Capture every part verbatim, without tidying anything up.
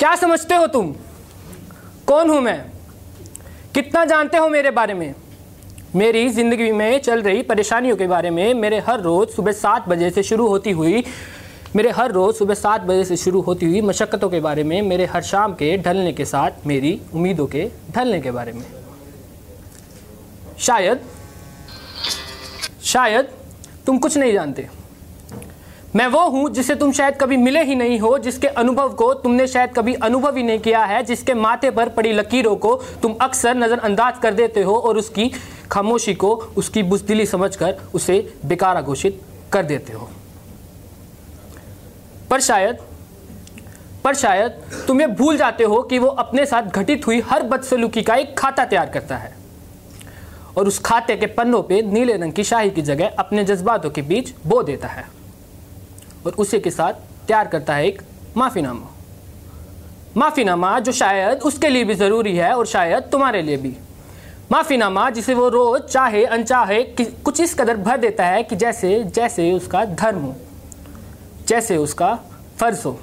क्या समझते हो तुम? कौन हूँ मैं? कितना जानते हो मेरे बारे में? मेरी ज़िंदगी में चल रही परेशानियों के बारे में। मेरे हर रोज़ सुबह सात बजे से शुरू होती हुई मेरे हर रोज़ सुबह सात बजे से शुरू होती हुई मशक्क़तों के बारे में। मेरे हर शाम के ढलने के साथ मेरी उम्मीदों के ढलने के बारे में। शायद शायद तुम कुछ नहीं जानते। मैं वो हूँ जिसे तुम शायद कभी मिले ही नहीं हो, जिसके अनुभव को तुमने शायद कभी अनुभव ही नहीं किया है, जिसके माथे पर पड़ी लकीरों को तुम अक्सर नज़रअंदाज कर देते हो और उसकी खामोशी को उसकी बुज़दिली समझकर उसे बेकार घोषित कर देते हो। पर शायद पर शायद तुम ये भूल जाते हो कि वो अपने साथ घटित हुई हर बदसलूकी का एक खाता तैयार करता है और उस खाते के पन्नों पे नीले रंग की शाही की जगह अपने जज्बातों के बीच बो देता है और उसी के साथ तैयार करता है एक माफ़ीनामा। माफ़ीनामा जो शायद उसके लिए भी ज़रूरी है और शायद तुम्हारे लिए भी। माफ़ीनामा जिसे वो रोज़ चाहे अनचाहे कुछ इस कदर भर देता है कि जैसे जैसे उसका धर्म हो, जैसे उसका फ़र्ज़ हो।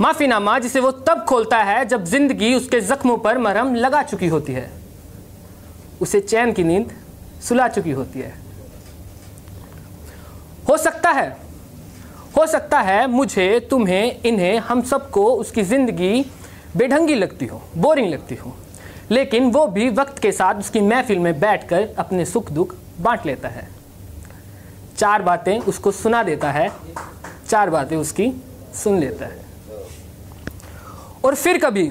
माफ़ीनामा जिसे वो तब खोलता है जब ज़िंदगी उसके ज़ख्मों पर मरहम लगा चुकी होती है, उसे चैन की नींद सुला चुकी होती है। हो सकता है हो सकता है मुझे, तुम्हें, इन्हें, हम सबको उसकी ज़िंदगी बेढंगी लगती हो, बोरिंग लगती हो, लेकिन वो भी वक्त के साथ उसकी महफिल में बैठकर अपने सुख दुख बांट लेता है। चार बातें उसको सुना देता है, चार बातें उसकी सुन लेता है। और फिर कभी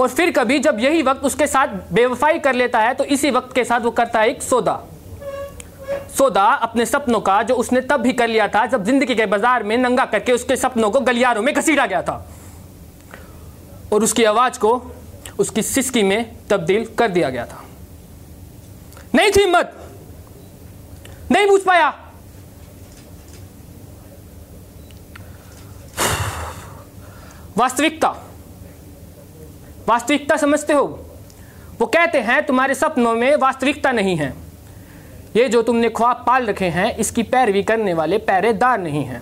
और फिर कभी जब यही वक्त उसके साथ बेवफाई कर लेता है तो इसी वक्त के साथ वो करता है एक सौदा सौदा अपने सपनों का, जो उसने तब भी कर लिया था जब जिंदगी के बाजार में नंगा करके उसके सपनों को गलियारों में घसीटा गया था और उसकी आवाज़ को उसकी सिसकी में तब्दील कर दिया गया था। नहीं थी हिम्मत, नहीं पूछ पाया। वास्तविकता वास्तविकता समझते हो? वो कहते हैं तुम्हारे सपनों में वास्तविकता नहीं है। ये जो तुमने ख्वाब पाल रखे हैं इसकी पैरवी करने वाले पहरेदार नहीं हैं।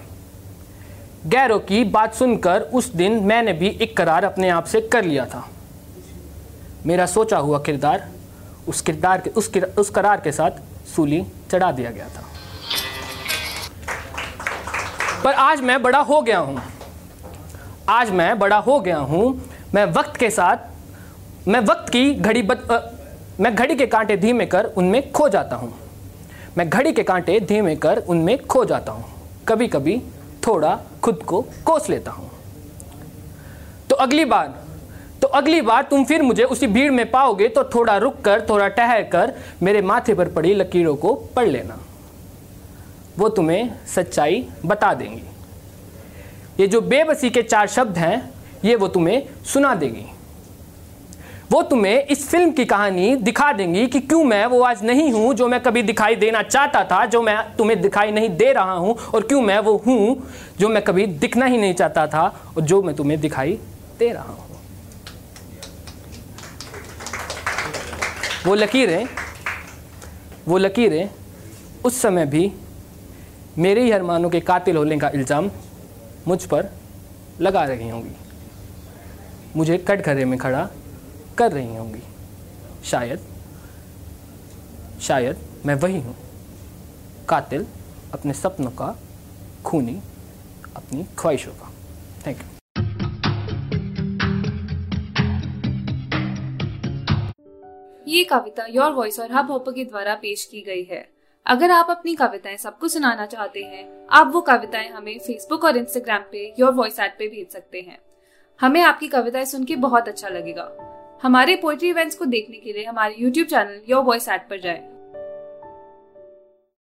गैरों की बात सुनकर उस दिन मैंने भी एक करार अपने आप से कर लिया था। मेरा सोचा हुआ किरदार उस किरदार के उस किर, उस करार के साथ सूली चढ़ा दिया गया था। पर आज मैं बड़ा हो गया हूँ आज मैं बड़ा हो गया हूँ। मैं वक्त के साथ मैं वक्त की घड़ी बद, आ, मैं घड़ी के कांटे धीमे कर उनमें खो जाता हूँ मैं घड़ी के कांटे धीमे कर उनमें खो जाता हूँ। कभी कभी थोड़ा खुद को कोस लेता हूँ। तो अगली बार तो अगली बार तुम फिर मुझे उसी भीड़ में पाओगे तो थोड़ा रुक कर, थोड़ा ठहर कर मेरे माथे पर पड़ी लकीरों को पढ़ लेना। वो तुम्हें सच्चाई बता देंगी। ये जो बेबसी के चार शब्द हैं ये वो तुम्हें सुना देगी। वो तुम्हें इस फिल्म की कहानी दिखा देंगी कि क्यों मैं वो आज नहीं हूँ जो मैं कभी दिखाई देना चाहता था, जो मैं तुम्हें दिखाई नहीं दे रहा हूँ, और क्यों मैं वो हूँ जो मैं कभी दिखना ही नहीं चाहता था और जो मैं तुम्हें दिखाई दे रहा हूँ। वो लकीरें वो लकीरें उस समय भी मेरे ही अरमानों के कातिल होने का इल्ज़ाम मुझ पर लगा रही होंगी, मुझे कटघरे में खड़ा कर रही होंगी। शायद शायद मैं वही हूँ, कातिल अपने सपनों का, खूनी अपनी ख्वाहिशों का। Thank you. ये कविता योर वॉइस और हब हॉपर के द्वारा पेश की गई है। अगर आप अपनी कविताएं सबको सुनाना चाहते हैं, आप वो कविताएं हमें फेसबुक और इंस्टाग्राम पे योर वॉइस ऐप पे भेज सकते हैं। हमें आपकी कविताएं सुन के बहुत अच्छा लगेगा। हमारे पोएट्री इवेंट्स को देखने के लिए हमारे YouTube channel your voice app पर जाएं।